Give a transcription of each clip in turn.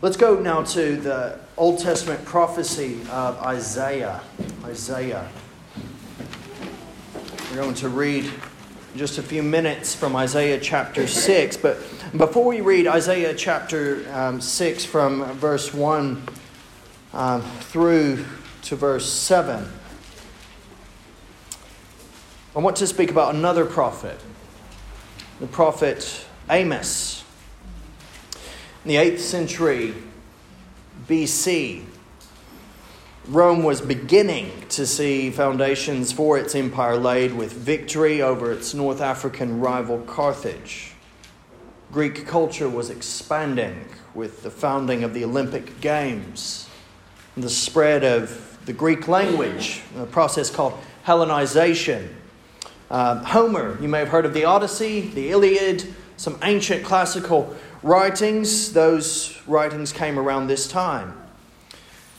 Let's go now to the Old Testament prophecy of Isaiah. We're going to read just a few minutes from Isaiah chapter 6. But before we read Isaiah chapter 6 from verse 1 through to verse 7, I want to speak about another prophet, the prophet Amos. In the 8th century BC, Rome was beginning to see foundations for its empire laid with victory over its North African rival Carthage. Greek culture was expanding with the founding of the Olympic Games and the spread of the Greek language, a process called Hellenization. Homer, you may have heard of the Odyssey, the Iliad, some ancient classical writings. Those writings came around this time.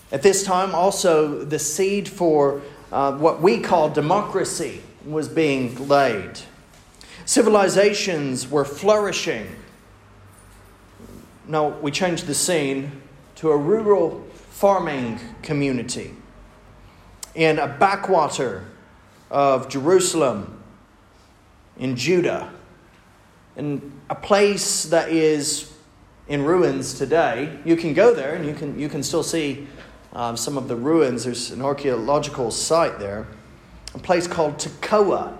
At this time, also, the seed for what we call democracy was being laid. Civilizations were flourishing. Now, we change the scene to a rural farming community in a backwater of Jerusalem in Judah, in a place that is in ruins today. You can go there and you can still see some of the ruins. There's an archaeological site there, a place called Tekoa.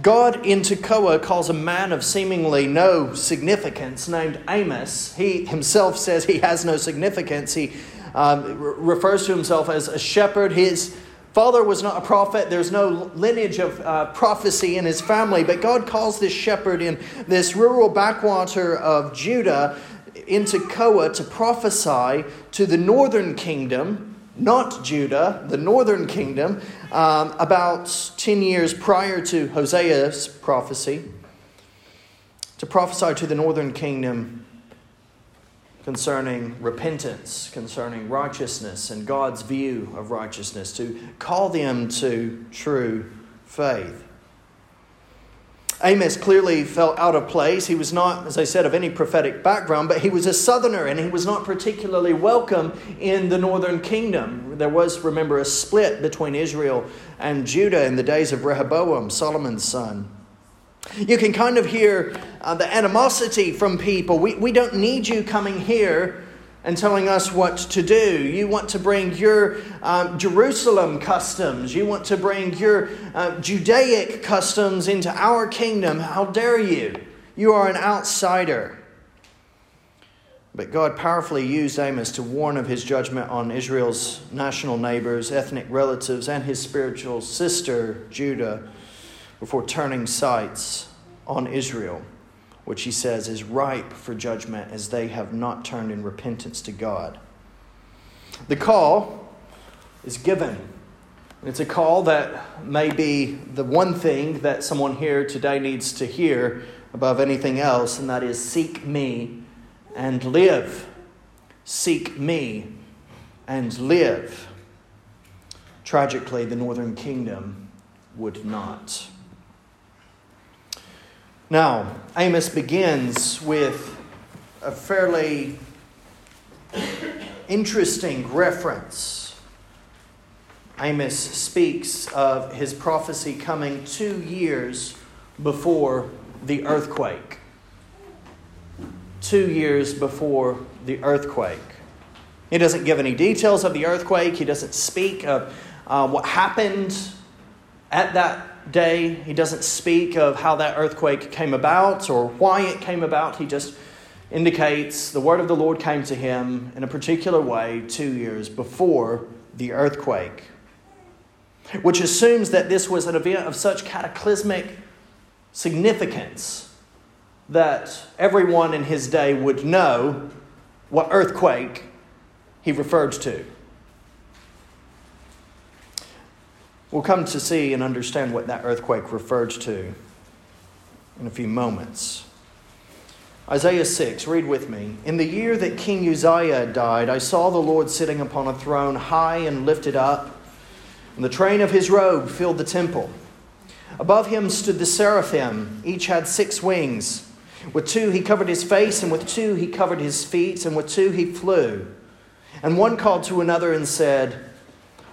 God in Tekoa calls a man of seemingly no significance named Amos. He himself says he has no significance. He refers to himself as a shepherd. His father was not a prophet. There's no lineage of prophecy in his family. But God calls this shepherd in this rural backwater of Judah in Tekoa to prophesy to the northern kingdom, not Judah, the northern kingdom, about 10 years prior to Hosea's prophecy, to prophesy to the northern kingdom concerning repentance, concerning righteousness and God's view of righteousness, to call them to true faith. Amos clearly felt out of place. He was not, as I said, of any prophetic background, but he was a southerner and he was not particularly welcome in the northern kingdom. There was, remember, a split between Israel and Judah in the days of Rehoboam, Solomon's son. You can kind of hear the animosity from people. We don't need you coming here and telling us what to do. You want to bring your Jerusalem customs. You want to bring your Judaic customs into our kingdom. How dare you? You are an outsider. But God powerfully used Amos to warn of his judgment on Israel's national neighbors, ethnic relatives, and his spiritual sister, Judah, before turning sights on Israel, which he says is ripe for judgment as they have not turned in repentance to God. The call is given. It's a call that may be the one thing that someone here today needs to hear above anything else, and that is, seek me and live. Seek me and live. Tragically, the northern kingdom would not. Now, Amos begins with a fairly interesting reference. Amos speaks of his prophecy coming 2 years before the earthquake. 2 years before the earthquake. He doesn't give any details of the earthquake. He doesn't speak of what happened at that day. He doesn't speak of how that earthquake came about or why it came about. He just indicates the word of the Lord came to him in a particular way 2 years before the earthquake, which assumes that this was an event of such cataclysmic significance that everyone in his day would know what earthquake he referred to. We'll come to see and understand what that earthquake referred to in a few moments. Isaiah 6, read with me. In the year that King Uzziah died, I saw the Lord sitting upon a throne high and lifted up, and the train of his robe filled the temple. Above him stood the seraphim, each had 6 wings. With two he covered his face, and with two he covered his feet, and with two he flew. And one called to another and said,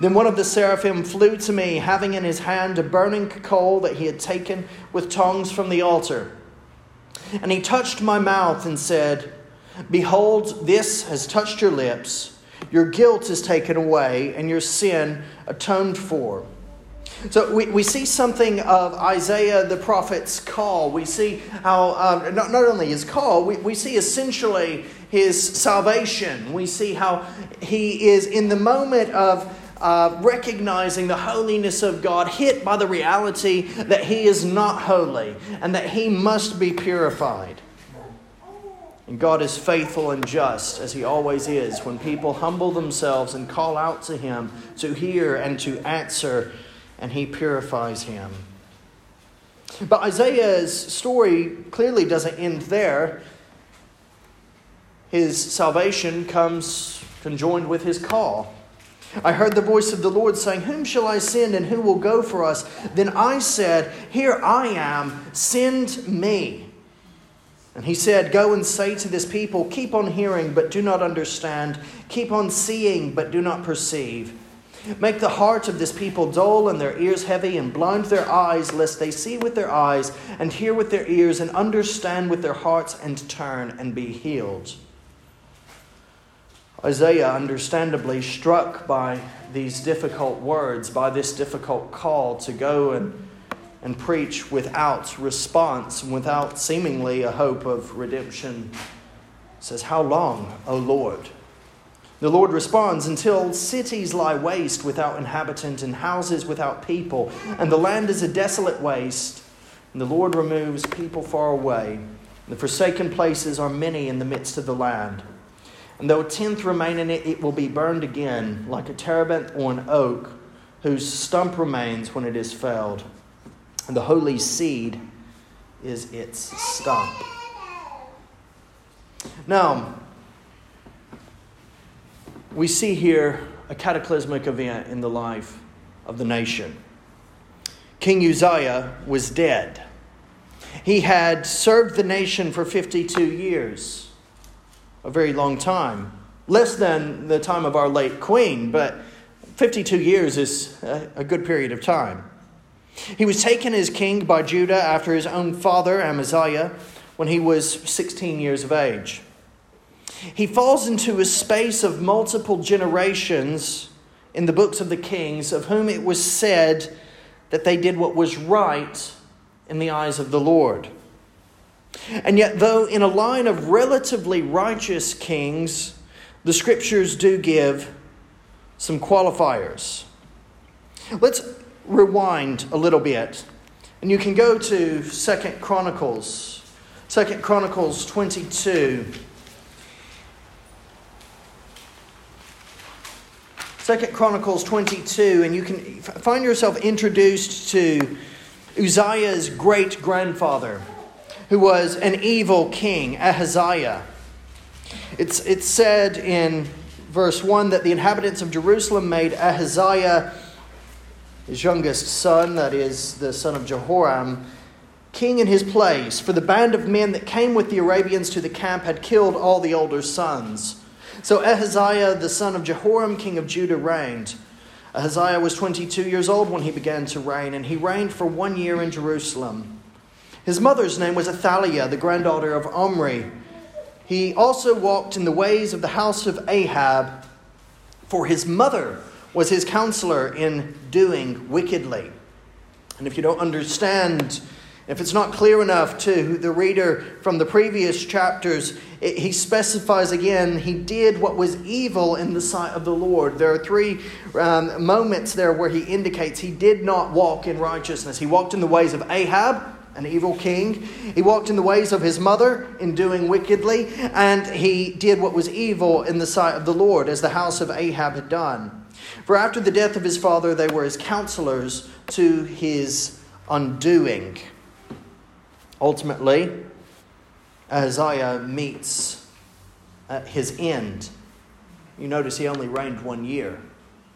Then one of the seraphim flew to me, having in his hand a burning coal that he had taken with tongs from the altar. And he touched my mouth and said, Behold, this has touched your lips. Your guilt is taken away, and your sin atoned for. So we see something of Isaiah the prophet's call. We see how not only his call, we see essentially his salvation. We see how he is in the moment of recognizing the holiness of God, hit by the reality that he is not holy and that he must be purified. And God is faithful and just, as he always is, when people humble themselves and call out to him to hear and to answer, and he purifies him. But Isaiah's story clearly doesn't end there. His salvation comes conjoined with his call. I heard the voice of the Lord saying, Whom shall I send, and who will go for us? Then I said, Here I am, send me. And he said, Go and say to this people, Keep on hearing, but do not understand. Keep on seeing, but do not perceive. Make the heart of this people dull and their ears heavy, and blind their eyes, lest they see with their eyes and hear with their ears and understand with their hearts and turn and be healed. Isaiah, understandably struck by these difficult words, by this difficult call to go and preach without response and without seemingly a hope of redemption, says, How long, O Lord? The Lord responds, Until cities lie waste without inhabitant and houses without people, and the land is a desolate waste, and the Lord removes people far away. The forsaken places are many in the midst of the land. And though a tenth remain in it, it will be burned again, like a terebinth or an oak, whose stump remains when it is felled. And the holy seed is its stump. Now, we see here a cataclysmic event in the life of the nation. King Uzziah was dead. He had served the nation for 52 years, a very long time. Less than the time of our late queen, but 52 years is a good period of time. He was taken as king by Judah after his own father, Amaziah, when he was 16 years of age. He falls into a space of multiple generations in the books of the kings, of whom it was said that they did what was right in the eyes of the Lord. And yet, though in a line of relatively righteous kings, the scriptures do give some qualifiers. Let's rewind a little bit. And you can go to 2 Chronicles 22. 2 Chronicles 22, and you can find yourself introduced to Uzziah's great-grandfather, who was an evil king, Ahaziah. It's said in verse 1 that the inhabitants of Jerusalem made Ahaziah, his youngest son, that is the son of Jehoram, king in his place. For the band of men that came with the Arabians to the camp had killed all the older sons. So Ahaziah, the son of Jehoram, king of Judah, reigned. Ahaziah was 22 years old when he began to reign, and he reigned for 1 year in Jerusalem. His mother's name was Athaliah, the granddaughter of Omri. He also walked in the ways of the house of Ahab, for his mother was his counselor in doing wickedly. And if you don't understand, if it's not clear enough to the reader from the previous chapters, he specifies again, he did what was evil in the sight of the Lord. There are three moments there where he indicates he did not walk in righteousness. He walked in the ways of Ahab, an evil king. He walked in the ways of his mother in doing wickedly, and he did what was evil in the sight of the Lord, as the house of Ahab had done. For after the death of his father, they were his counselors to his undoing. Ultimately, Ahaziah meets his end. You notice he only reigned 1 year.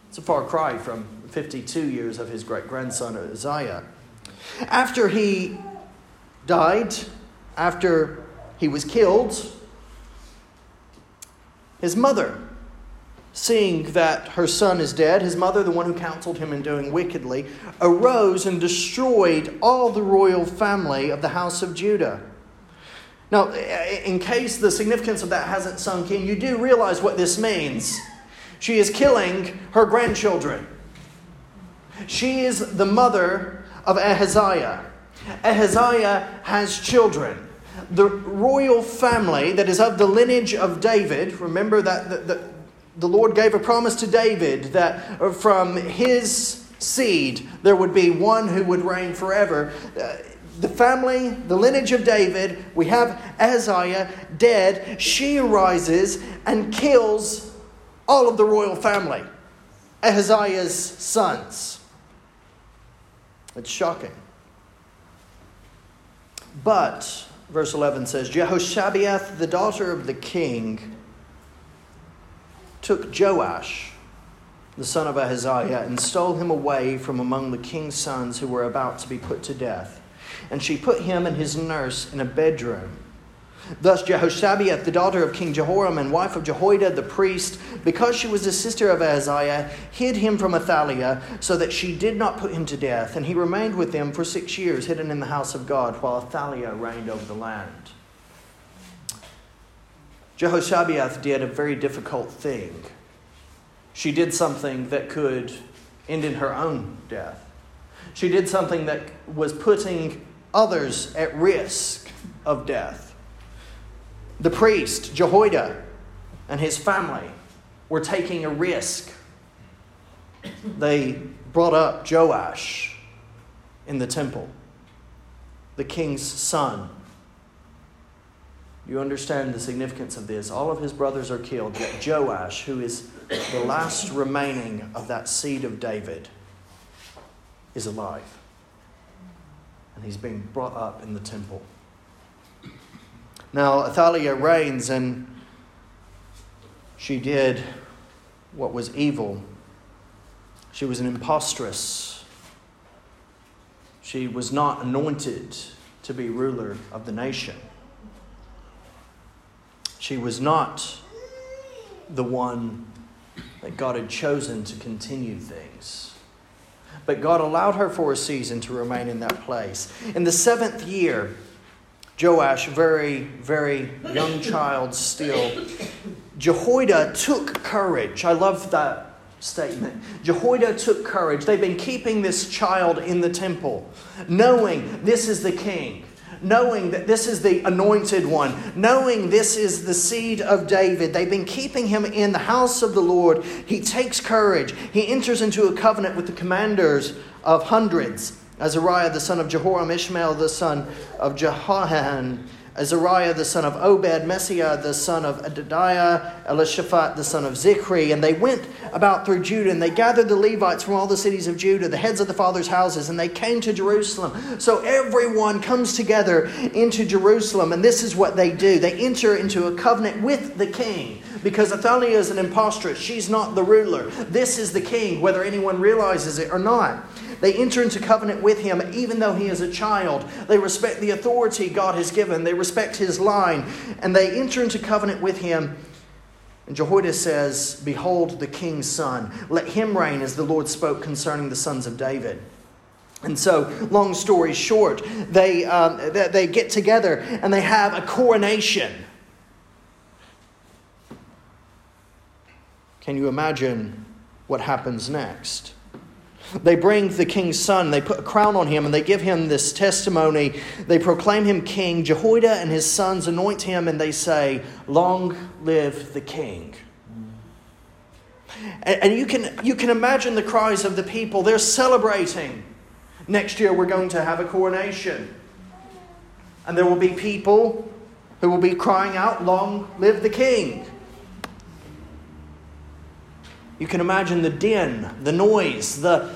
It's a far cry from 52 years of his great-grandson, Uzziah. After he died, after he was killed, his mother, seeing that her son is dead, his mother, the one who counseled him in doing wickedly, arose and destroyed all the royal family of the house of Judah. Now, in case the significance of that hasn't sunk in, you do realize what this means. She is killing her grandchildren. She is the mother of Ahaziah. Ahaziah has children. The royal family that is of the lineage of David, remember that the Lord gave a promise to David that from his seed there would be one who would reign forever. The family, the lineage of David, we have Ahaziah dead. She arises and kills all of the royal family, Ahaziah's sons. It's shocking. But, verse 11 says, Jehoshabeath, the daughter of the king, took Joash, the son of Ahaziah, and stole him away from among the king's sons who were about to be put to death. And she put him and his nurse in a bedroom. Thus Jehoshabeath, the daughter of King Jehoram and wife of Jehoiada the priest, because she was the sister of Ahaziah, hid him from Athaliah, so that she did not put him to death. And he remained with them for 6 years, hidden in the house of God, while Athaliah reigned over the land. Jehoshabeath did a very difficult thing. She did something that could end in her own death. She did something that was putting others at risk of death. The priest, Jehoiada, and his family were taking a risk. They brought up Joash in the temple, the king's son. You understand the significance of this. All of his brothers are killed, yet Joash, who is the last remaining of that seed of David, is alive. And he's being brought up in the temple. Now, Athaliah reigns, and she did what was evil. She was an impostress. She was not anointed to be ruler of the nation. She was not the one that God had chosen to continue things. But God allowed her for a season to remain in that place. In the 7th year, Joash, very, very young child still, Jehoiada took courage. I love that statement. Jehoiada took courage. They've been keeping this child in the temple, knowing this is the king, knowing that this is the anointed one, knowing this is the seed of David. They've been keeping him in the house of the Lord. He takes courage. He enters into a covenant with the commanders of hundreds. Azariah, the son of Jehoram, Ishmael, the son of Jehohanan, Azariah, the son of Obed, Messiah, the son of Adadiah, Elishaphat, the son of Zechariah. And they went about through Judah, and they gathered the Levites from all the cities of Judah, the heads of the fathers' houses, and they came to Jerusalem. So everyone comes together into Jerusalem, and this is what they do. They enter into a covenant with the king, because Athaliah is an impostress. She's not the ruler. This is the king, whether anyone realizes it or not. They enter into covenant with him, even though he is a child. They respect the authority God has given. They respect his line. And they enter into covenant with him. And Jehoiada says, "Behold the king's son. Let him reign as the Lord spoke concerning the sons of David." And so, long story short, they get together and they have a coronation. Can you imagine what happens next? They bring the king's son, they put a crown on him, and they give him this testimony. They proclaim him king. Jehoiada and his sons anoint him, and they say, "Long live the king." And you can imagine the cries of the people. They're celebrating. Next year we're going to have a coronation. And there will be people who will be crying out, "Long live the king." You can imagine the din, the noise, the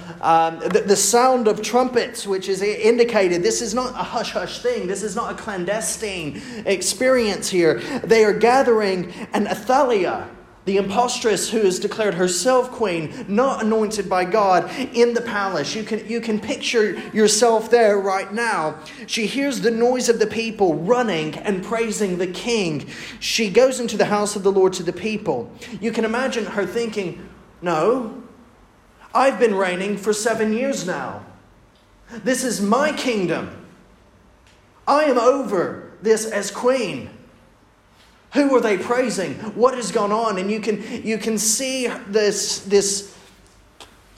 sound of trumpets, which is indicated. This is not a hush-hush thing. This is not a clandestine experience here. They are gathering, and Athaliah, the impostress who has declared herself queen, not anointed by God, in the palace. You can picture yourself there right now. She hears the noise of the people running and praising the king. She goes into the house of the Lord to the people. You can imagine her thinking, "No, I've been reigning for 7 years now. This is my kingdom. I am over this as queen. Who are they praising? What has gone on?" And you can see this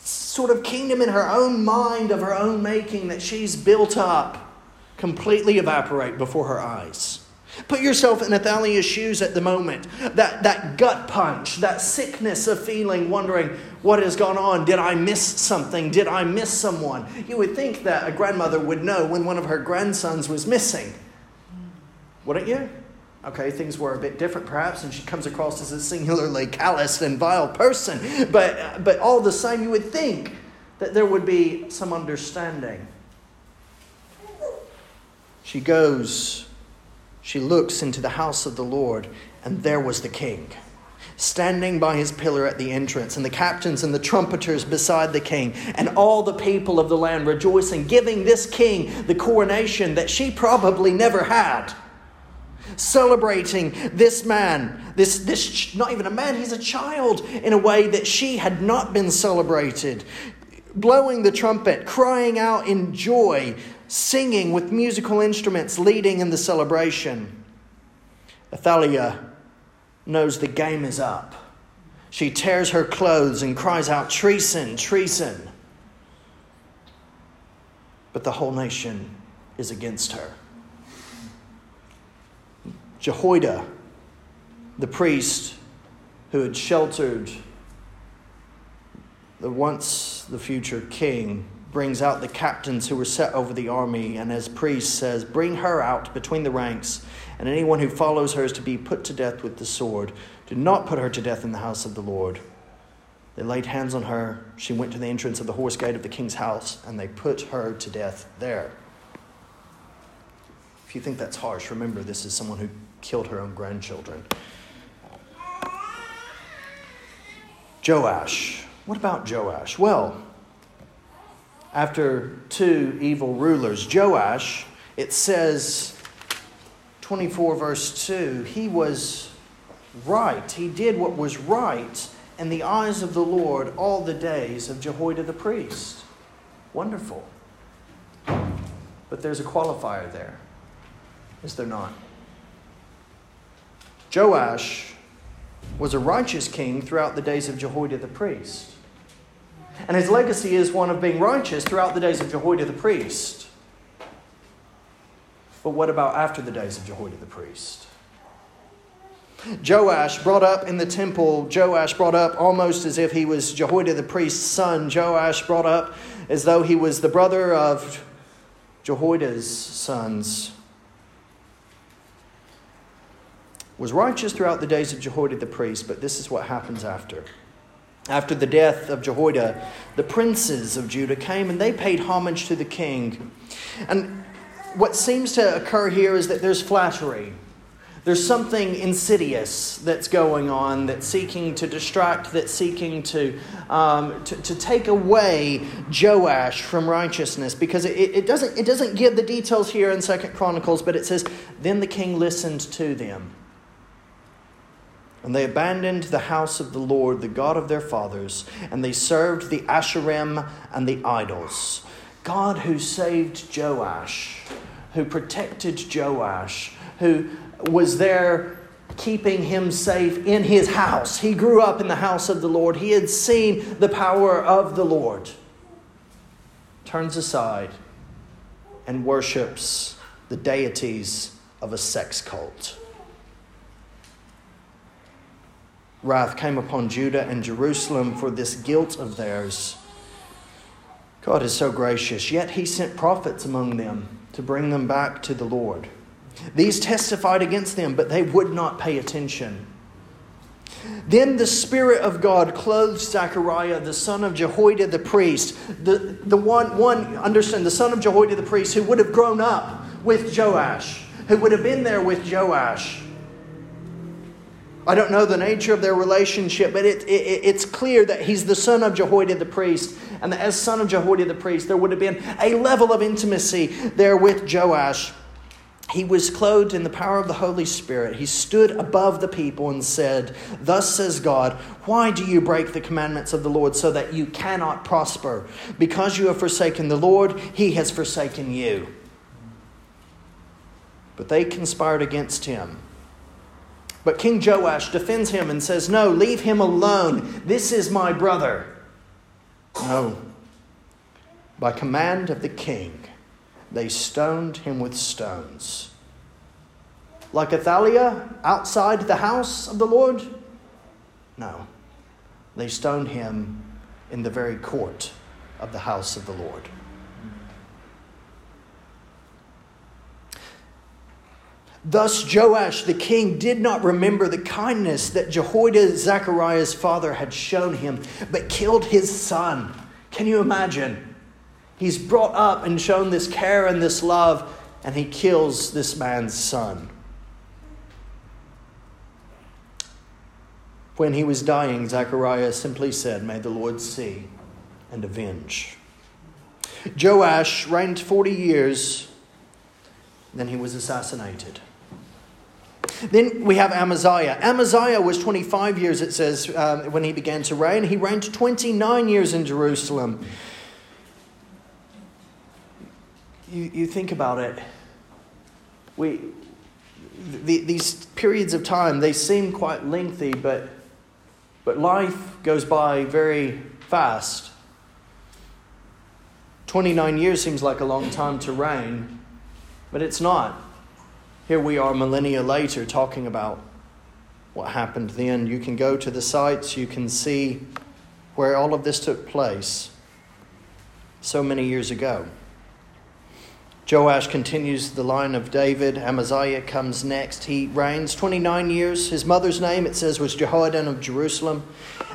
sort of kingdom in her own mind, of her own making, that she's built up, completely evaporate before her eyes. Put yourself in Athaliah's shoes at the moment. That gut punch, that sickness of feeling, wondering what has gone on. Did I miss something? Did I miss someone? You would think that a grandmother would know when one of her grandsons was missing, wouldn't you? Okay, things were a bit different perhaps, and she comes across as a singularly callous and vile person. But all the same, you would think that there would be some understanding. She goes, she looks into the house of the Lord, and there was the king, standing by his pillar at the entrance, and the captains and the trumpeters beside the king, and all the people of the land rejoicing, giving this king the coronation that she probably never had. Celebrating this man, this not even a man, he's a child, in a way that she had not been celebrated. Blowing the trumpet, crying out in joy, singing with musical instruments, leading in the celebration. Athaliah knows the game is up. She tears her clothes and cries out, "Treason, treason." But the whole nation is against her. Jehoiada, the priest who had sheltered the future king, brings out the captains who were set over the army, and as priest says, "Bring her out between the ranks, and anyone who follows her is to be put to death with the sword. Do not put her to death in the house of the Lord." They laid hands on her. She went to the entrance of the horse gate of the king's house, and they put her to death there. If you think that's harsh, remember this is someone who killed her own grandchildren. Joash. What about Joash? Well, after two evil rulers, Joash, it says, 24 verse 2, he was right. He did what was right in the eyes of the Lord all the days of Jehoiada the priest. Wonderful. But there's a qualifier there, is there not? Joash was a righteous king throughout the days of Jehoiada the priest. And his legacy is one of being righteous throughout the days of Jehoiada the priest. But what about after the days of Jehoiada the priest? Joash brought up in the temple, Joash brought up almost as if he was Jehoiada the priest's son. Joash brought up as though he was the brother of Jehoiada's sons. Was righteous throughout the days of Jehoiada the priest, but this is what happens after. After the death of Jehoiada, the princes of Judah came and they paid homage to the king. And what seems to occur here is that there's flattery. There's something insidious that's going on, that's seeking to distract, that's seeking to take away Joash from righteousness, because it doesn't give the details here in 2 Chronicles, but it says, "Then the king listened to them, and they abandoned the house of the Lord, the God of their fathers, and they served the Asherim and the idols." God who saved Joash, who protected Joash, who was there keeping him safe in his house. He grew up in the house of the Lord. He had seen the power of the Lord. Turns aside and worships the deities of a sex cult. Wrath came upon Judah and Jerusalem for this guilt of theirs. God is so gracious, yet he sent prophets among them to bring them back to the Lord. These testified against them, but they would not pay attention. Then the Spirit of God clothed Zechariah, the son of Jehoiada the priest. The son of Jehoiada the priest who would have grown up with Joash, who would have been there with Joash. I don't know the nature of their relationship, but it's clear that he's the son of Jehoiada the priest. And that as son of Jehoiada the priest, there would have been a level of intimacy there with Joash. He was clothed in the power of the Holy Spirit. He stood above the people and said, "Thus says God, why do you break the commandments of the Lord so that you cannot prosper? Because you have forsaken the Lord, he has forsaken you." But they conspired against him. But King Joash defends him and says, "No, leave him alone. This is my brother." No. By command of the king, they stoned him with stones. Like Athaliah outside the house of the Lord? No. They stoned him in the very court of the house of the Lord. Thus Joash the king did not remember the kindness that Jehoiada Zechariah's father had shown him, but killed his son. Can you imagine? He's brought up and shown this care and this love, and he kills this man's son. When he was dying, Zechariah simply said, "May the Lord see and avenge." Joash reigned 40 years, then he was assassinated. Then we have Amaziah. Amaziah was 25 years, it says, when he began to reign. He reigned 29 years in Jerusalem. You think about it. These periods of time, they seem quite lengthy, but life goes by very fast. 29 years seems like a long time to reign, but it's not. Here we are millennia later talking about what happened then. You can go to the sites, you can see where all of this took place so many years ago. Joash continues the line of David. Amaziah comes next. He reigns 29 years. His mother's name, it says, was Jehohanan of Jerusalem.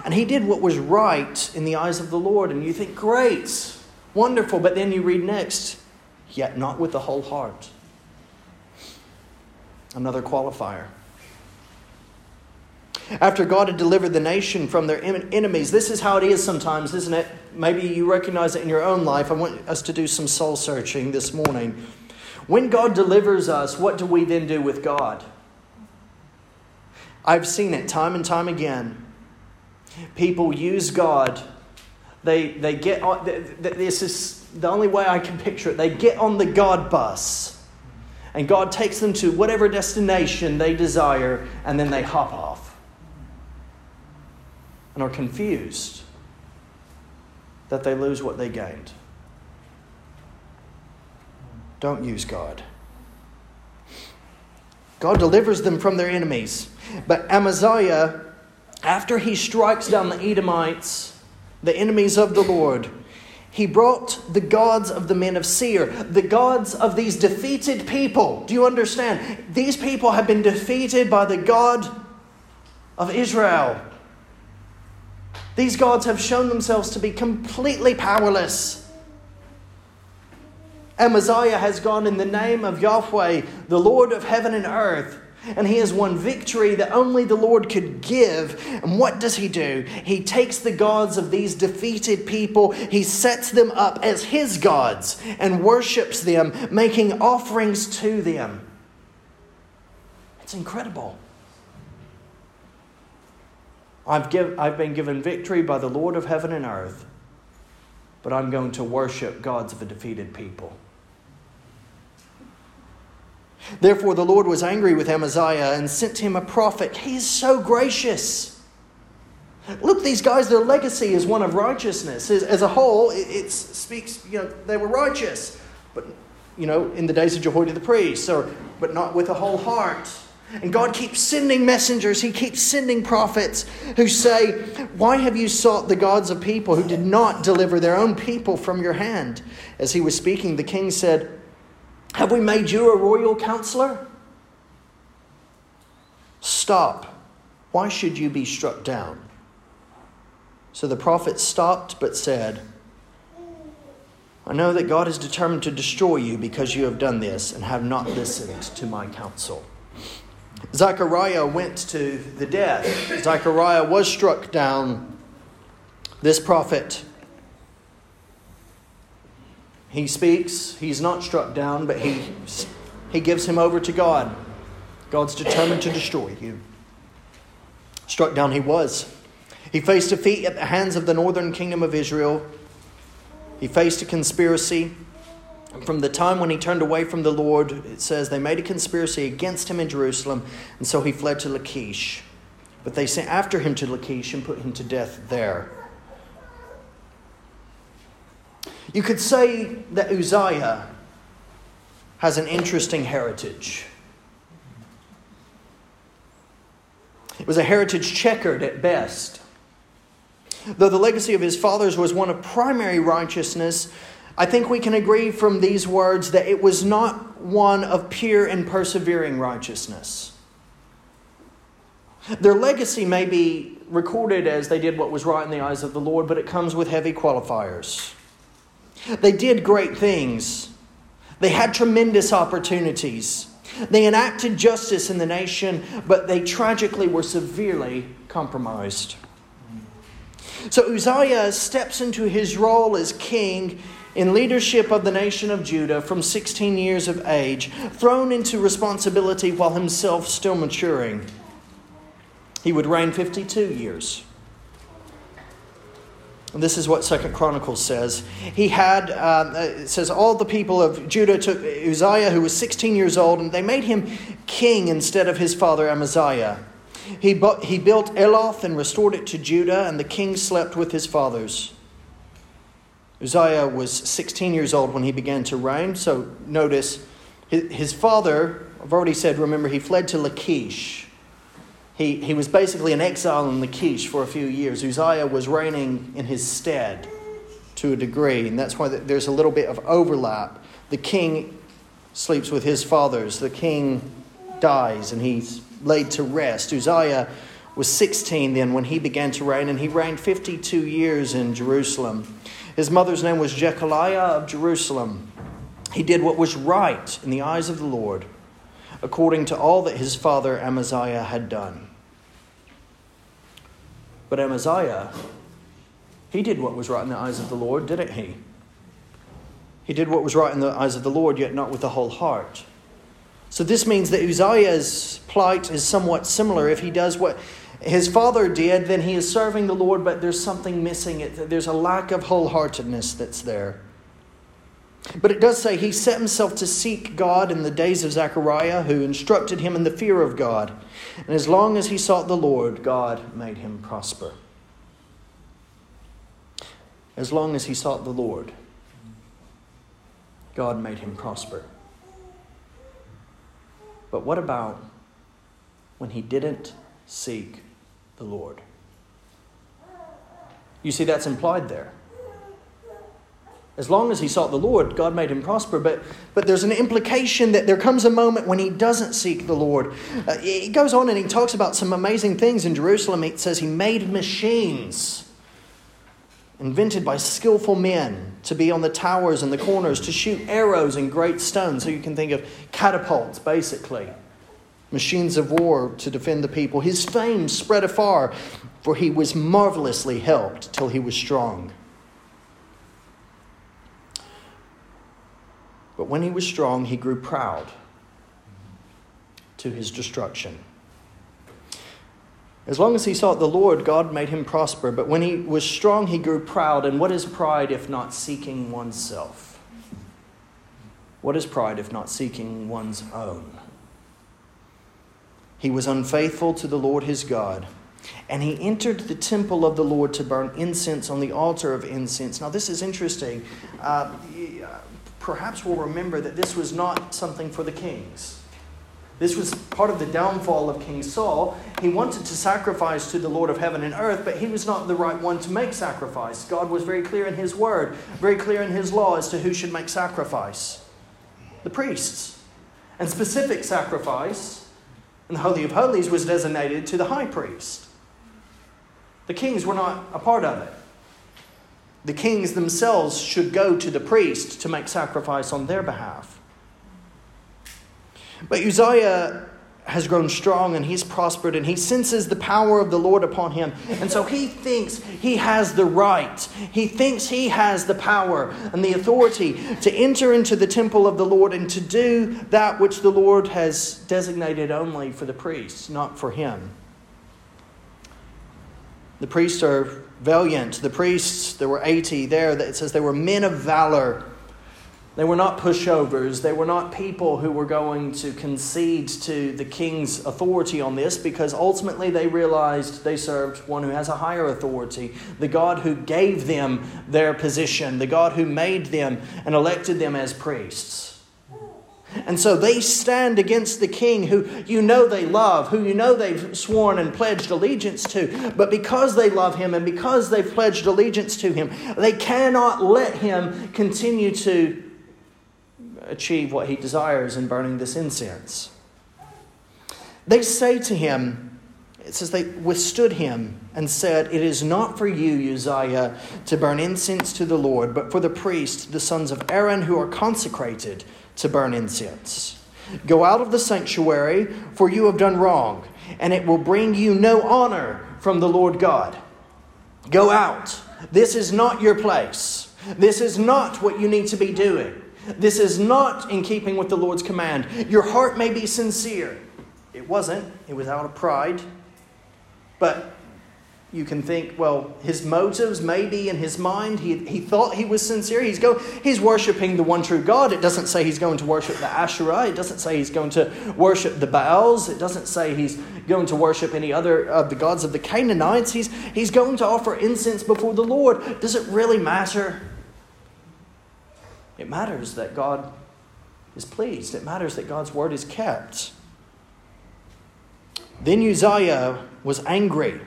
And he did what was right in the eyes of the Lord. And you think, great, wonderful. But then you read next, yet not with the whole heart. Another qualifier. After God had delivered the nation from their enemies, this is how it is sometimes, isn't it? Maybe you recognize it in your own life. I want us to do some soul searching this morning. When God delivers us, what do we then do with God? I've seen it time and time again. People use God. They get on, this is the only way I can picture it. They get on the God bus. And God takes them to whatever destination they desire. And then they hop off. And are confused that they lose what they gained. Don't use God. God delivers them from their enemies. But Amaziah, after he strikes down the Edomites, the enemies of the Lord, he brought the gods of the men of Seir, the gods of these defeated people. Do you understand? These people have been defeated by the God of Israel. These gods have shown themselves to be completely powerless. Amaziah has gone in the name of Yahweh, the Lord of heaven and earth. And he has won victory that only the Lord could give. And what does he do? He takes the gods of these defeated people. He sets them up as his gods and worships them, making offerings to them. It's incredible. I've been given victory by the Lord of heaven and earth, but I'm going to worship gods of a defeated people. Therefore, the Lord was angry with Amaziah and sent him a prophet. He is so gracious. Look, these guys, their legacy is one of righteousness. As a whole, it speaks, they were righteous. But, in the days of Jehoiada the priest, but not with a whole heart. And God keeps sending messengers. He keeps sending prophets who say, "Why have you sought the gods of people who did not deliver their own people from your hand?" As he was speaking, the king said, "Have we made you a royal counselor? Stop. Why should you be struck down? So the prophet stopped but said, I know that God is determined to destroy you because you have done this and have not listened to my counsel. Zechariah went to the death. Zechariah was struck down. This prophet, he speaks. He's not struck down, but he gives him over to God. God's determined to destroy you. Struck down he was. He faced defeat at the hands of the northern kingdom of Israel. He faced a conspiracy. From the time when he turned away from the Lord, it says they made a conspiracy against him in Jerusalem, and so he fled to Lachish. But they sent after him to Lachish and put him to death there. You could say that Uzziah has an interesting heritage. It was a heritage checkered at best. Though the legacy of his fathers was one of primary righteousness, I think we can agree from these words that it was not one of pure and persevering righteousness. Their legacy may be recorded as they did what was right in the eyes of the Lord, but it comes with heavy qualifiers. They did great things. They had tremendous opportunities. They enacted justice in the nation, but they tragically were severely compromised. So Uzziah steps into his role as king in leadership of the nation of Judah from 16 years of age, thrown into responsibility while himself still maturing. He would reign 52 years. And this is what 2 Chronicles says. It says, all the people of Judah took Uzziah, who was 16 years old, and they made him king instead of his father Amaziah. He built Eloth and restored it to Judah, and the king slept with his fathers. Uzziah was 16 years old when he began to reign. So notice, his father, I've already said, remember, he fled to Lachish. He was basically in exile in Lachish for a few years. Uzziah was reigning in his stead to a degree, and that's why there's a little bit of overlap. The king sleeps with his fathers. The king dies, and he's laid to rest. Uzziah was 16 then when he began to reign, and he reigned 52 years in Jerusalem. His mother's name was Jechaliah of Jerusalem. He did what was right in the eyes of the Lord, according to all that his father Amaziah had done. But Amaziah, he did what was right in the eyes of the Lord, didn't he? He did what was right in the eyes of the Lord, yet not with the whole heart. So this means that Uzziah's plight is somewhat similar. If he does what his father did, then he is serving the Lord, but there's something missing. There's a lack of wholeheartedness that's there. But it does say he set himself to seek God in the days of Zechariah, who instructed him in the fear of God. And as long as he sought the Lord, God made him prosper. As long as he sought the Lord, God made him prosper. But what about when he didn't seek the Lord? You see, that's implied there. As long as he sought the Lord, God made him prosper. But there's an implication that there comes a moment when he doesn't seek the Lord. He goes on and he talks about some amazing things in Jerusalem. It says he made machines invented by skillful men to be on the towers and the corners, to shoot arrows and great stones. So you can think of catapults, basically. Machines of war to defend the people. His fame spread afar, for he was marvelously helped till he was strong. But when he was strong, he grew proud to his destruction. As long as he sought the Lord, God made him prosper. But when he was strong, he grew proud. And what is pride if not seeking oneself? What is pride if not seeking one's own? He was unfaithful to the Lord his God. And he entered the temple of the Lord to burn incense on the altar of incense. Now, this is interesting. Perhaps we'll remember that this was not something for the kings. This was part of the downfall of King Saul. He wanted to sacrifice to the Lord of heaven and earth, but he was not the right one to make sacrifice. God was very clear in his word, very clear in his law as to who should make sacrifice. The priests. And specific sacrifice And the Holy of Holies was designated to the high priest. The kings were not a part of it. The kings themselves should go to the priest to make sacrifice on their behalf. But Uzziah has grown strong and he's prospered and he senses the power of the Lord upon him. And so he thinks he has the right. He thinks he has the power and the authority to enter into the temple of the Lord and to do that which the Lord has designated only for the priests, not for him. The priests are valiant. The priests, there were 80 there, that it says they were men of valor. They were not pushovers. They were not people who were going to concede to the king's authority on this, because ultimately they realized they served one who has a higher authority, the God who gave them their position, the God who made them and elected them as priests. And so they stand against the king who you know they love, who you know they've sworn and pledged allegiance to. But because they love him and because they've pledged allegiance to him, they cannot let him continue to achieve what he desires in burning this incense. They say to him, it says they withstood him and said, "It is not for you, Uzziah, to burn incense to the Lord, but for the priests, the sons of Aaron, who are consecrated to burn incense. Go out of the sanctuary, for you have done wrong, and it will bring you no honor from the Lord God. Go out. This is not your place. This is not what you need to be doing. This is not in keeping with the Lord's command. Your heart may be sincere." It wasn't. It was out of pride. But you can think, well, his motives maybe in his mind, he thought he was sincere. He's worshiping the one true God. It doesn't say he's going to worship the Asherah. It doesn't say he's going to worship the Baals. It doesn't say he's going to worship any other of the gods of the Canaanites. He's going to offer incense before the Lord. Does it really matter? It matters that God is pleased. It matters that God's word is kept. Then Uzziah was angry.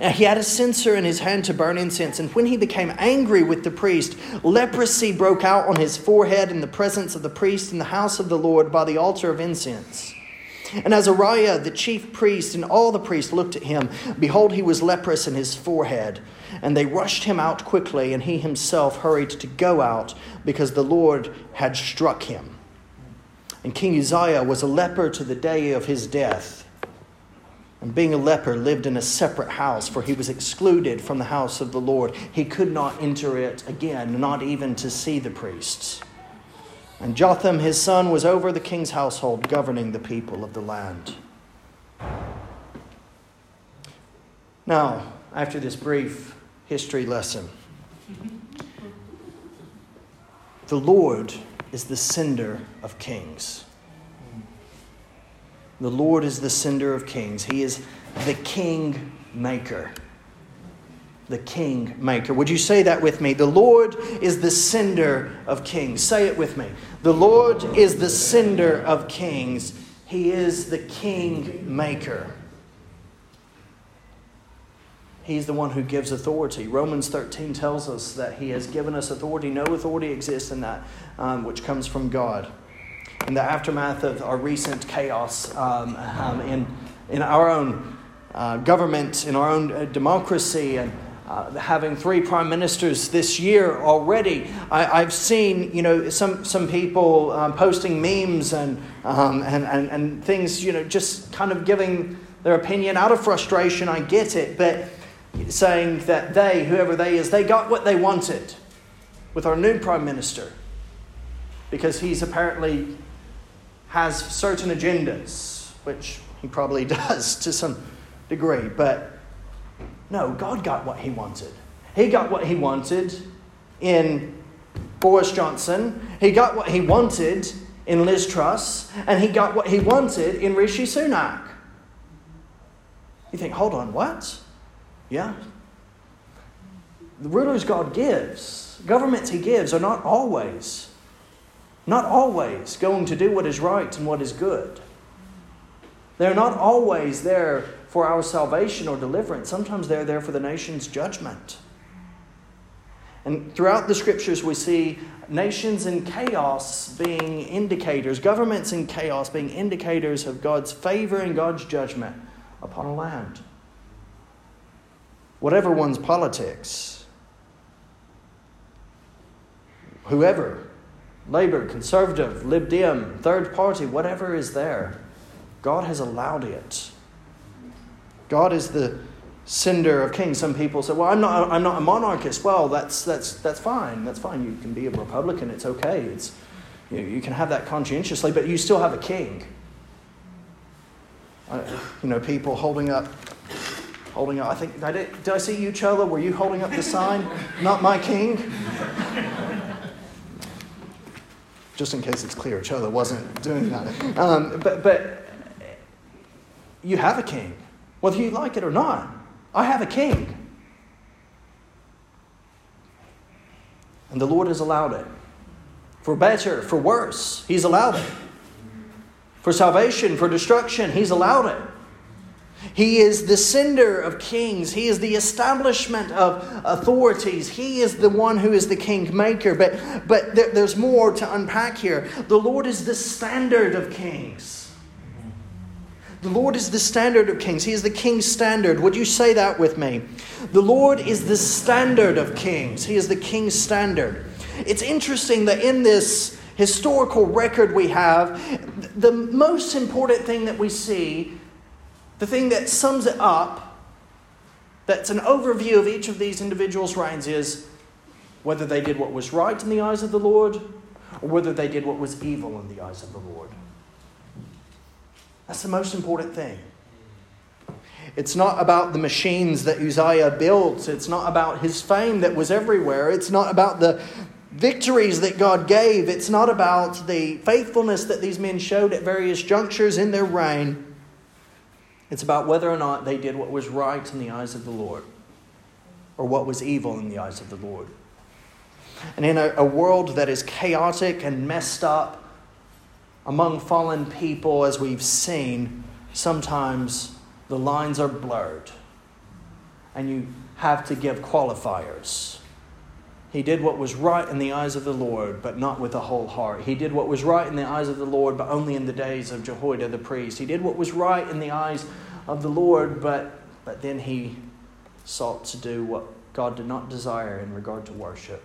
Now, he had a censer in his hand to burn incense, and when he became angry with the priest, leprosy broke out on his forehead in the presence of the priest in the house of the Lord by the altar of incense. And Azariah, the chief priest, and all the priests looked at him. Behold, he was leprous in his forehead. And they rushed him out quickly, and he himself hurried to go out, because the Lord had struck him. And King Uzziah was a leper to the day of his death. And being a leper, lived in a separate house, for he was excluded from the house of the Lord. He could not enter it again, not even to see the priests. And Jotham, his son, was over the king's household, governing the people of the land. Now, after this brief history lesson, the Lord is the sender of kings. The Lord is the sender of kings. He is the king maker. The king maker. Would you say that with me? The Lord is the sender of kings. Say it with me. The Lord is the sender of kings. He is the king maker. He's the one who gives authority. Romans 13 tells us that he has given us authority. No authority exists in that which comes from God. In the aftermath of our recent chaos in our own government, in our own democracy, and having 3 prime ministers this year already, I've seen some people posting memes and things, just kind of giving their opinion out of frustration. I get it, but saying that they, whoever they is, they got what they wanted with our new prime minister, because he's apparently has certain agendas, which he probably does to some degree. But no, God got what he wanted. He got what he wanted in Boris Johnson. He got what he wanted in Liz Truss. And he got what he wanted in Rishi Sunak. You think, hold on, what? Yeah. The rulers God gives, governments he gives, are not always going to do what is right and what is good. They're not always there for our salvation or deliverance. Sometimes they're there for the nation's judgment. And throughout the scriptures, we see nations in chaos being indicators, governments in chaos being indicators of God's favor and God's judgment upon a land. Whatever one's politics, whoever, Labour, Conservative, Lib Dem, third party, whatever is there, God has allowed it. God is the sender of kings. Some people say, "Well, I'm not a monarchist." Well, that's fine. That's fine. You can be a Republican. It's okay. It's you can have that conscientiously, but you still have a king. People holding up. I think did I see you, Chola? Were you holding up the sign? Not my king. Just in case it's clear, Chola wasn't doing that. But you have a king, whether you like it or not. I have a king. And the Lord has allowed it. For better, for worse, He's allowed it. For salvation, for destruction, He's allowed it. He is the sender of kings. He is the establishment of authorities. He is the one who is the king maker. But there's more to unpack here. The Lord is the standard of kings. The Lord is the standard of kings. He is the king's standard. Would you say that with me? The Lord is the standard of kings. He is the king's standard. It's interesting that in this historical record we have, the most important thing that we see, the thing that sums it up, that's an overview of each of these individuals' reigns, is whether they did what was right in the eyes of the Lord or whether they did what was evil in the eyes of the Lord. That's the most important thing. It's not about the machines that Uzziah built. It's not about his fame that was everywhere. It's not about the victories that God gave. It's not about the faithfulness that these men showed at various junctures in their reign. It's about whether or not they did what was right in the eyes of the Lord or what was evil in the eyes of the Lord. And in a world that is chaotic and messed up among fallen people, as we've seen, sometimes the lines are blurred and you have to give qualifiers. He did what was right in the eyes of the Lord, but not with a whole heart. He did what was right in the eyes of the Lord, but only in the days of Jehoiada the priest. He did what was right in the eyes of the Lord, but then he sought to do what God did not desire in regard to worship.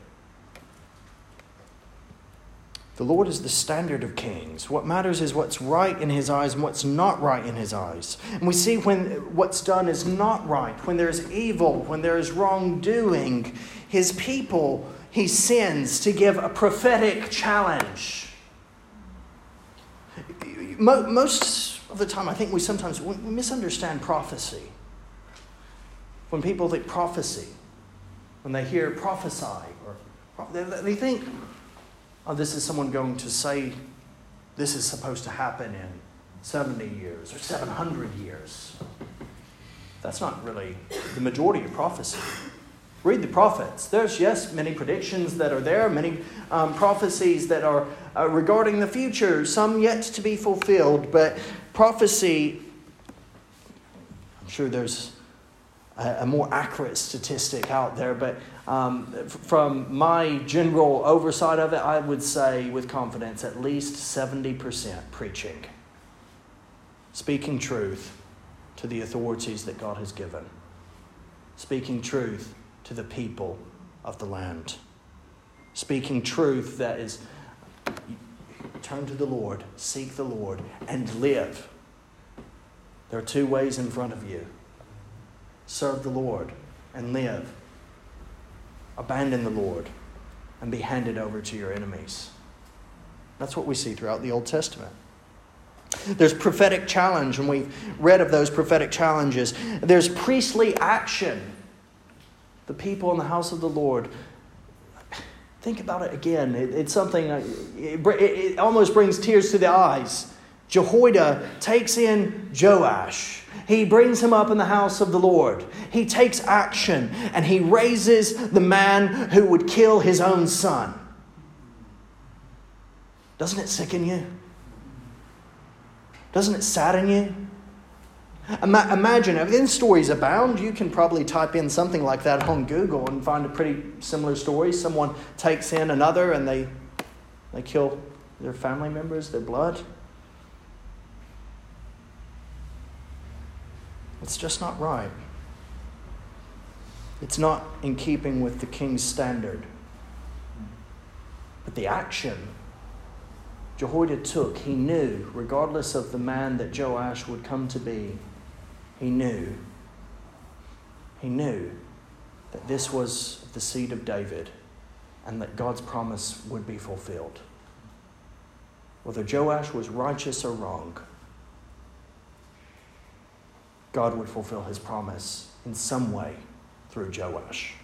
The Lord is the standard of kings. What matters is what's right in His eyes and what's not right in His eyes. And we see when what's done is not right, when there is evil, when there is wrongdoing, His people, He sends to give a prophetic challenge. Most of the time, I think we misunderstand prophecy. When people think prophecy, when they hear prophesy, or they think, oh, this is someone going to say this is supposed to happen in 70 years or 700 years. That's not really the majority of prophecy. Read the prophets. There's, yes, many predictions that are there, many prophecies that are regarding the future, some yet to be fulfilled. But prophecy, I'm sure there's a more accurate statistic out there, but from my general oversight of it, I would say with confidence at least 70% preaching, speaking truth to the authorities that God has given, speaking truth to the people of the land. Speaking truth that is, turn to the Lord, seek the Lord, and live. There are two ways in front of you. Serve the Lord and live. Abandon the Lord and be handed over to your enemies. That's what we see throughout the Old Testament. There's prophetic challenge, and we've read of those prophetic challenges. There's priestly action. The people in the house of the Lord. Think about it again. It's something, it almost brings tears to the eyes. Jehoiada takes in Joash. He brings him up in the house of the Lord. He takes action and he raises the man who would kill his own son. Doesn't it sicken you? Doesn't it sadden you? Imagine, and stories abound. You can probably type in something like that on Google and find a pretty similar story. Someone takes in another and they kill their family members, their blood. It's just not right. It's not in keeping with the king's standard. But the action Jehoiada took, he knew, regardless of the man that Joash would come to be, he knew. He knew that this was the seed of David and that God's promise would be fulfilled. Whether Joash was righteous or wrong, God would fulfill his promise in some way through Joash.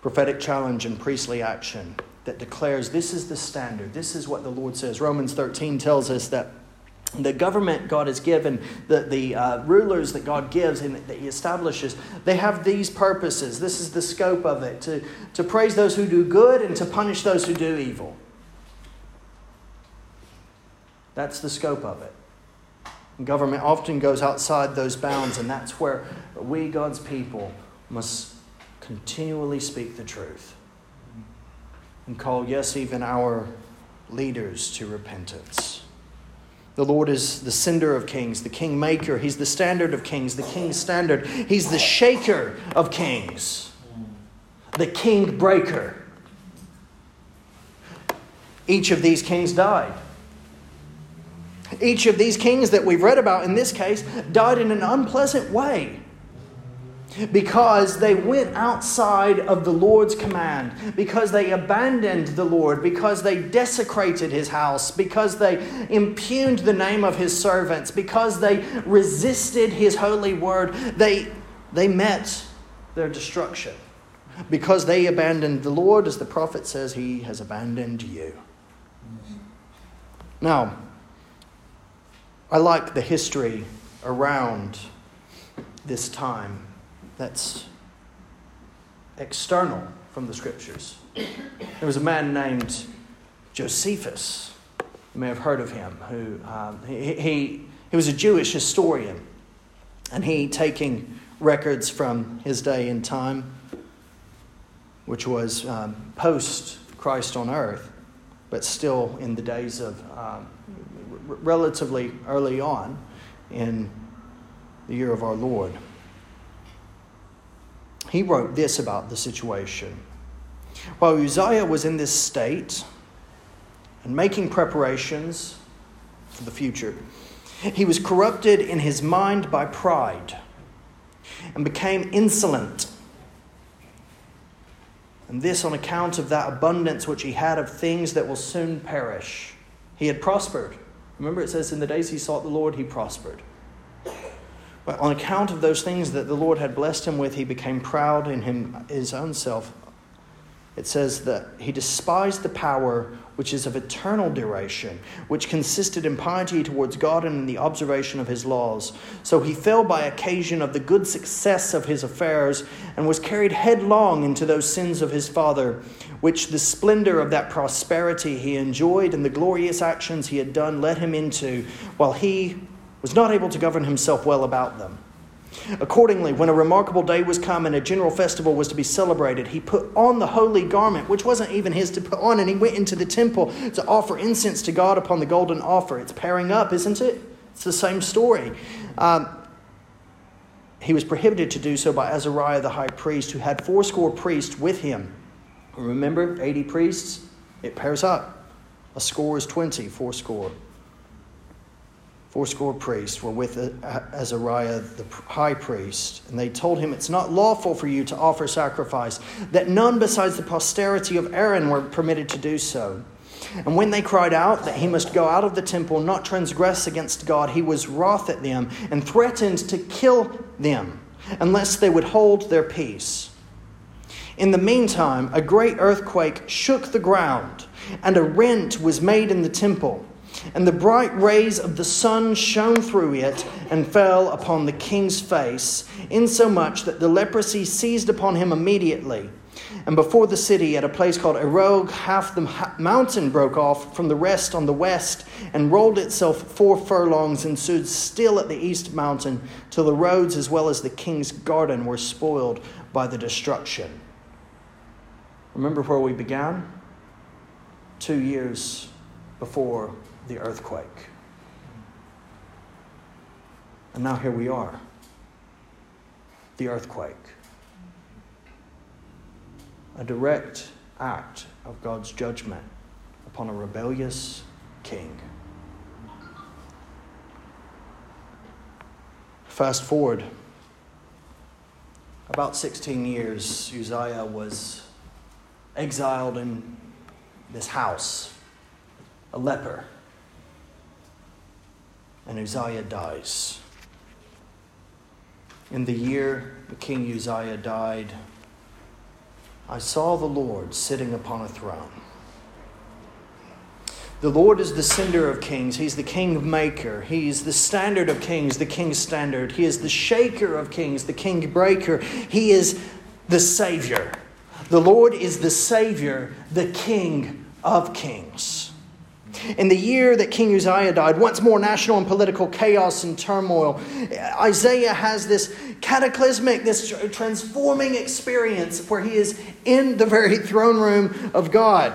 Prophetic challenge and priestly action that declares this is the standard. This is what the Lord says. Romans 13 tells us that the government God has given, the rulers that God gives and that he establishes, they have these purposes. This is the scope of it, to praise those who do good and to punish those who do evil. That's the scope of it. Government often goes outside those bounds, and that's where we, God's people, must continually speak the truth and call, yes, even our leaders to repentance. The Lord is the sender of kings, the king maker. He's the standard of kings, the king's standard. He's the shaker of kings, the king breaker. Each of these kings died. Each of these kings that we've read about in this case died in an unpleasant way because they went outside of the Lord's command, because they abandoned the Lord, because they desecrated his house, because they impugned the name of his servants, because they resisted his holy word. They met their destruction because they abandoned the Lord. As the prophet says, he has abandoned you. Now, I like the history around this time that's external from the scriptures. There was a man named Josephus. You may have heard of him. Who he was a Jewish historian, and he taking records from his day and time, which was post Christ on earth, but still in the days of relatively early on in the year of our Lord. He wrote this about the situation. While Uzziah was in this state and making preparations for the future, he was corrupted in his mind by pride and became insolent. And this on account of that abundance which he had of things that will soon perish. He had prospered. Remember, it says, in the days he sought the Lord, he prospered. But on account of those things that the Lord had blessed him with, he became proud in his own self. It says that he despised the power which is of eternal duration, which consisted in piety towards God and in the observation of his laws. So he fell by occasion of the good success of his affairs and was carried headlong into those sins of his father, which the splendor of that prosperity he enjoyed and the glorious actions he had done led him into, while he was not able to govern himself well about them. Accordingly, when a remarkable day was come and a general festival was to be celebrated, he put on the holy garment, which wasn't even his to put on, and he went into the temple to offer incense to God upon the golden altar. It's pairing up, isn't it? It's the same story. He was prohibited to do so by Azariah the high priest, who had 80 priests with him. Remember, 80 priests, it pairs up. 100 is 20, 80. 80 priests were with Azariah the high priest, and they told him, it's not lawful for you to offer sacrifice, that none besides the posterity of Aaron were permitted to do so. And when they cried out that he must go out of the temple, not transgress against God, he was wroth at them and threatened to kill them unless they would hold their peace. In the meantime, a great earthquake shook the ground, and a rent was made in the temple. And the bright rays of the sun shone through it and fell upon the king's face, insomuch that the leprosy seized upon him immediately. And before the city, at a place called Arog, half the mountain broke off from the rest on the west and rolled itself 4 furlongs and stood still at the east mountain till the roads as well as the king's garden were spoiled by the destruction. Remember where we began? 2 years before the earthquake. And now here we are. The earthquake. A direct act of God's judgment upon a rebellious king. Fast forward. About 16 years, Uzziah was exiled in this house, a leper. And Uzziah dies. In the year the king Uzziah died, I saw the Lord sitting upon a throne. The Lord is the sender of kings. He's the king maker. He's the standard of kings, the king's standard. He is the shaker of kings, the king breaker. He is the Savior. The Lord is the Savior, the King of kings. In the year that King Uzziah died, once more national and political chaos and turmoil, Isaiah has this cataclysmic, this transforming experience where he is in the very throne room of God.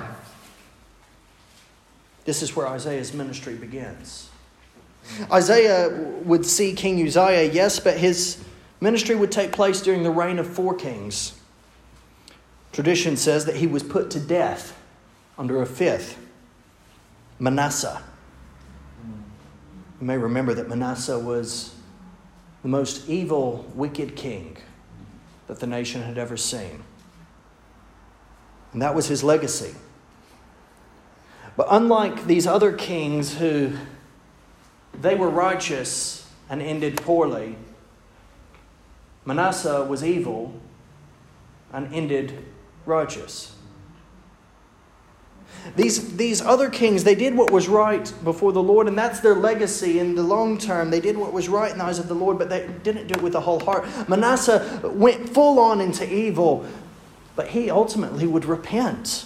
This is where Isaiah's ministry begins. Isaiah would see King Uzziah, yes, but his ministry would take place during the reign of 4 kings. Tradition says that he was put to death under a 5th. Manasseh. You may remember that Manasseh was the most evil, wicked king that the nation had ever seen. And that was his legacy. But unlike these other kings who, they were righteous and ended poorly, Manasseh was evil and ended righteous. These other kings, they did what was right before the Lord, and that's their legacy in the long term. They did what was right in the eyes of the Lord, but they didn't do it with the whole heart. Manasseh went full on into evil, but he ultimately would repent.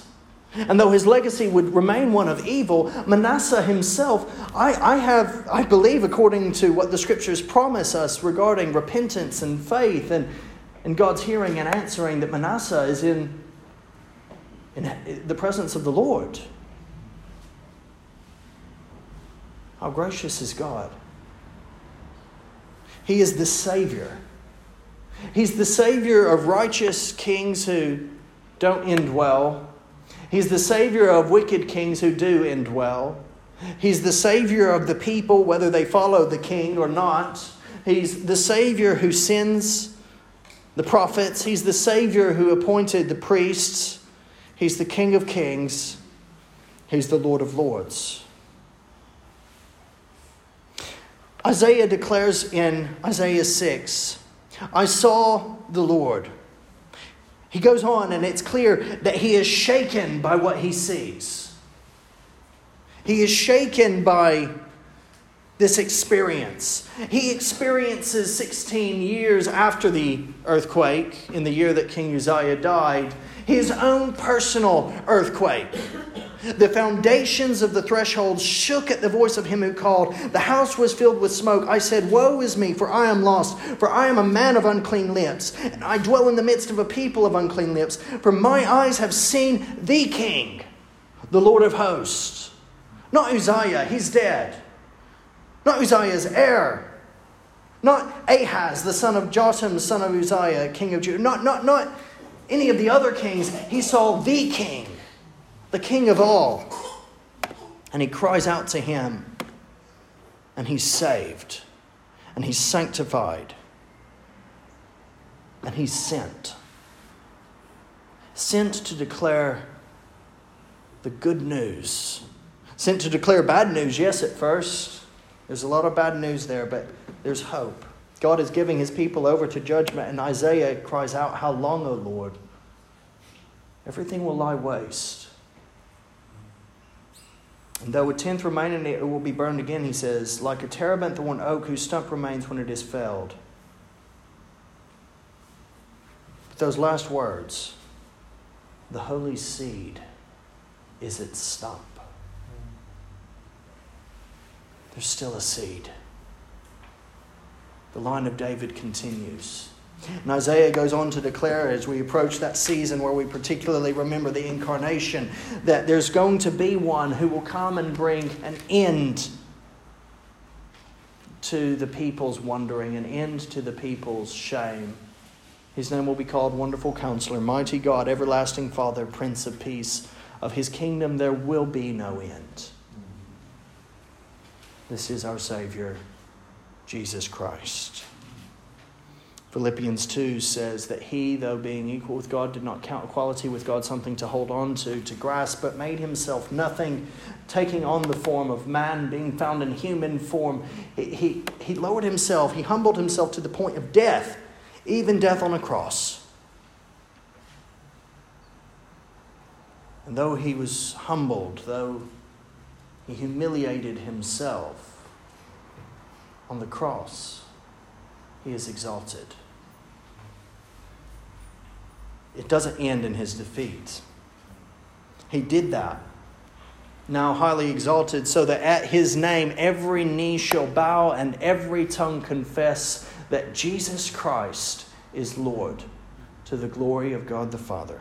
And though his legacy would remain one of evil, Manasseh himself, I believe, according to what the Scriptures promise us regarding repentance and faith and God's hearing and answering, that Manasseh is in the presence of the Lord. How gracious is God. He is the Savior. He's the Savior of righteous kings who don't end well. He's the Savior of wicked kings who do end well. He's the Savior of the people, whether they follow the king or not. He's the Savior who sends the prophets. He's the Savior who appointed the priests. He's the King of kings. He's the Lord of lords. Isaiah declares in Isaiah 6, I saw the Lord. He goes on, and it's clear that he is shaken by what he sees. He is shaken by this experience. He experiences 16 years after the earthquake, in the year that King Uzziah died, his own personal earthquake. The foundations of the threshold shook at the voice of him who called. The house was filled with smoke. I said, woe is me, for I am lost, for I am a man of unclean lips, and I dwell in the midst of a people of unclean lips. For my eyes have seen the King, the Lord of hosts. Not Uzziah, he's dead. Not Uzziah's heir. Not Ahaz, the son of Jotham, son of Uzziah, king of Judah. Not any of the other kings. He saw the King, the King of all. And he cries out to him. And he's saved. And he's sanctified. And he's sent. Sent to declare the good news. Sent to declare bad news, yes, at first. There's a lot of bad news there, but there's hope. God is giving his people over to judgment, and Isaiah cries out, how long, O Lord? Everything will lie waste. Though a tenth remain in it, it will be burned again, he says, like a terebinth or an oak whose stump remains when it is felled. But those last words, the holy seed is its stump. There's still a seed. The line of David continues. And Isaiah goes on to declare, as we approach that season where we particularly remember the incarnation, that there's going to be one who will come and bring an end to the people's wandering, an end to the people's shame. His name will be called Wonderful Counselor, Mighty God, Everlasting Father, Prince of Peace. Of his kingdom there will be no end. This is our Savior, Jesus Christ. Philippians 2 says that he, though being equal with God, did not count equality with God something to hold on to grasp, but made himself nothing, taking on the form of man, being found in human form. He lowered himself, he humbled himself to the point of death, even death on a cross. And though he was humbled, though he humiliated himself on the cross, he is exalted. It doesn't end in his defeat. He did that, now highly exalted, so that at his name every knee shall bow and every tongue confess that Jesus Christ is Lord, to the glory of God the Father.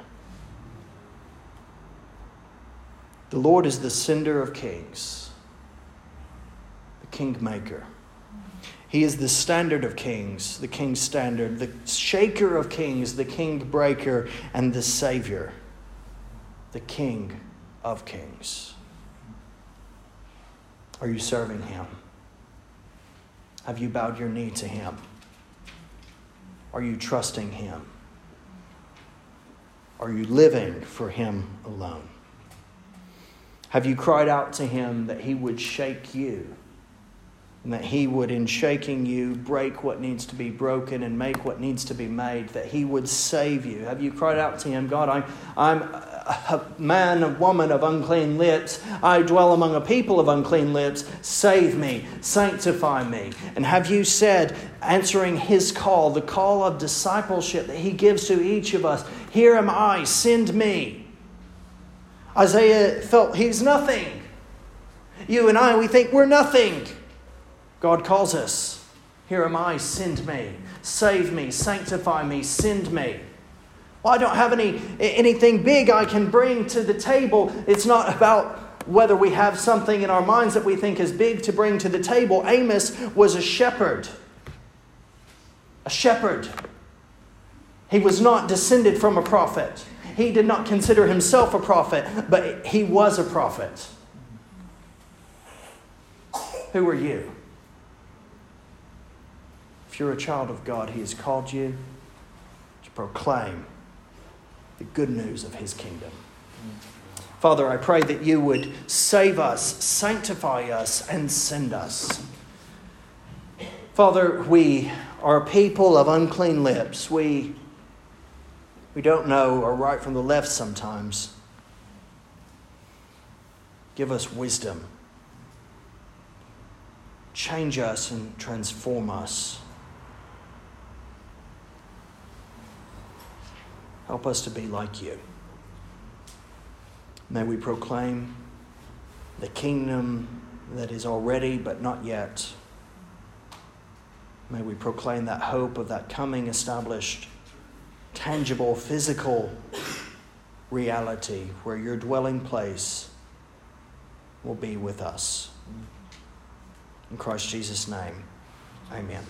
The Lord is the sender of kings, the kingmaker. He is the standard of kings, the king's standard, the shaker of kings, the king breaker, and the Savior, the King of kings. Are you serving him? Have you bowed your knee to him? Are you trusting him? Are you living for him alone? Have you cried out to him that he would shake you? And that he would, in shaking you, break what needs to be broken and make what needs to be made, that he would save you. Have you cried out to him, God, I'm a man, a woman of unclean lips. I dwell among a people of unclean lips. Save me, sanctify me. And have you said, answering his call, the call of discipleship that he gives to each of us, here am I, send me. Isaiah felt he's nothing. You and I, we think we're nothing. God calls us, here am I, send me, save me, sanctify me, send me. Well, I don't have anything big I can bring to the table. It's not about whether we have something in our minds that we think is big to bring to the table. Amos was a shepherd. A shepherd. He was not descended from a prophet. He did not consider himself a prophet, but he was a prophet. Who are you? If you're a child of God, he has called you to proclaim the good news of his kingdom. Father, I pray that you would save us, sanctify us, and send us. Father, we are a people of unclean lips. We don't know our right from the left sometimes. Give us wisdom. Change us and transform us. Help us to be like you. May we proclaim the kingdom that is already but not yet. May we proclaim that hope of that coming established, tangible, physical reality where your dwelling place will be with us. In Christ Jesus' name, amen.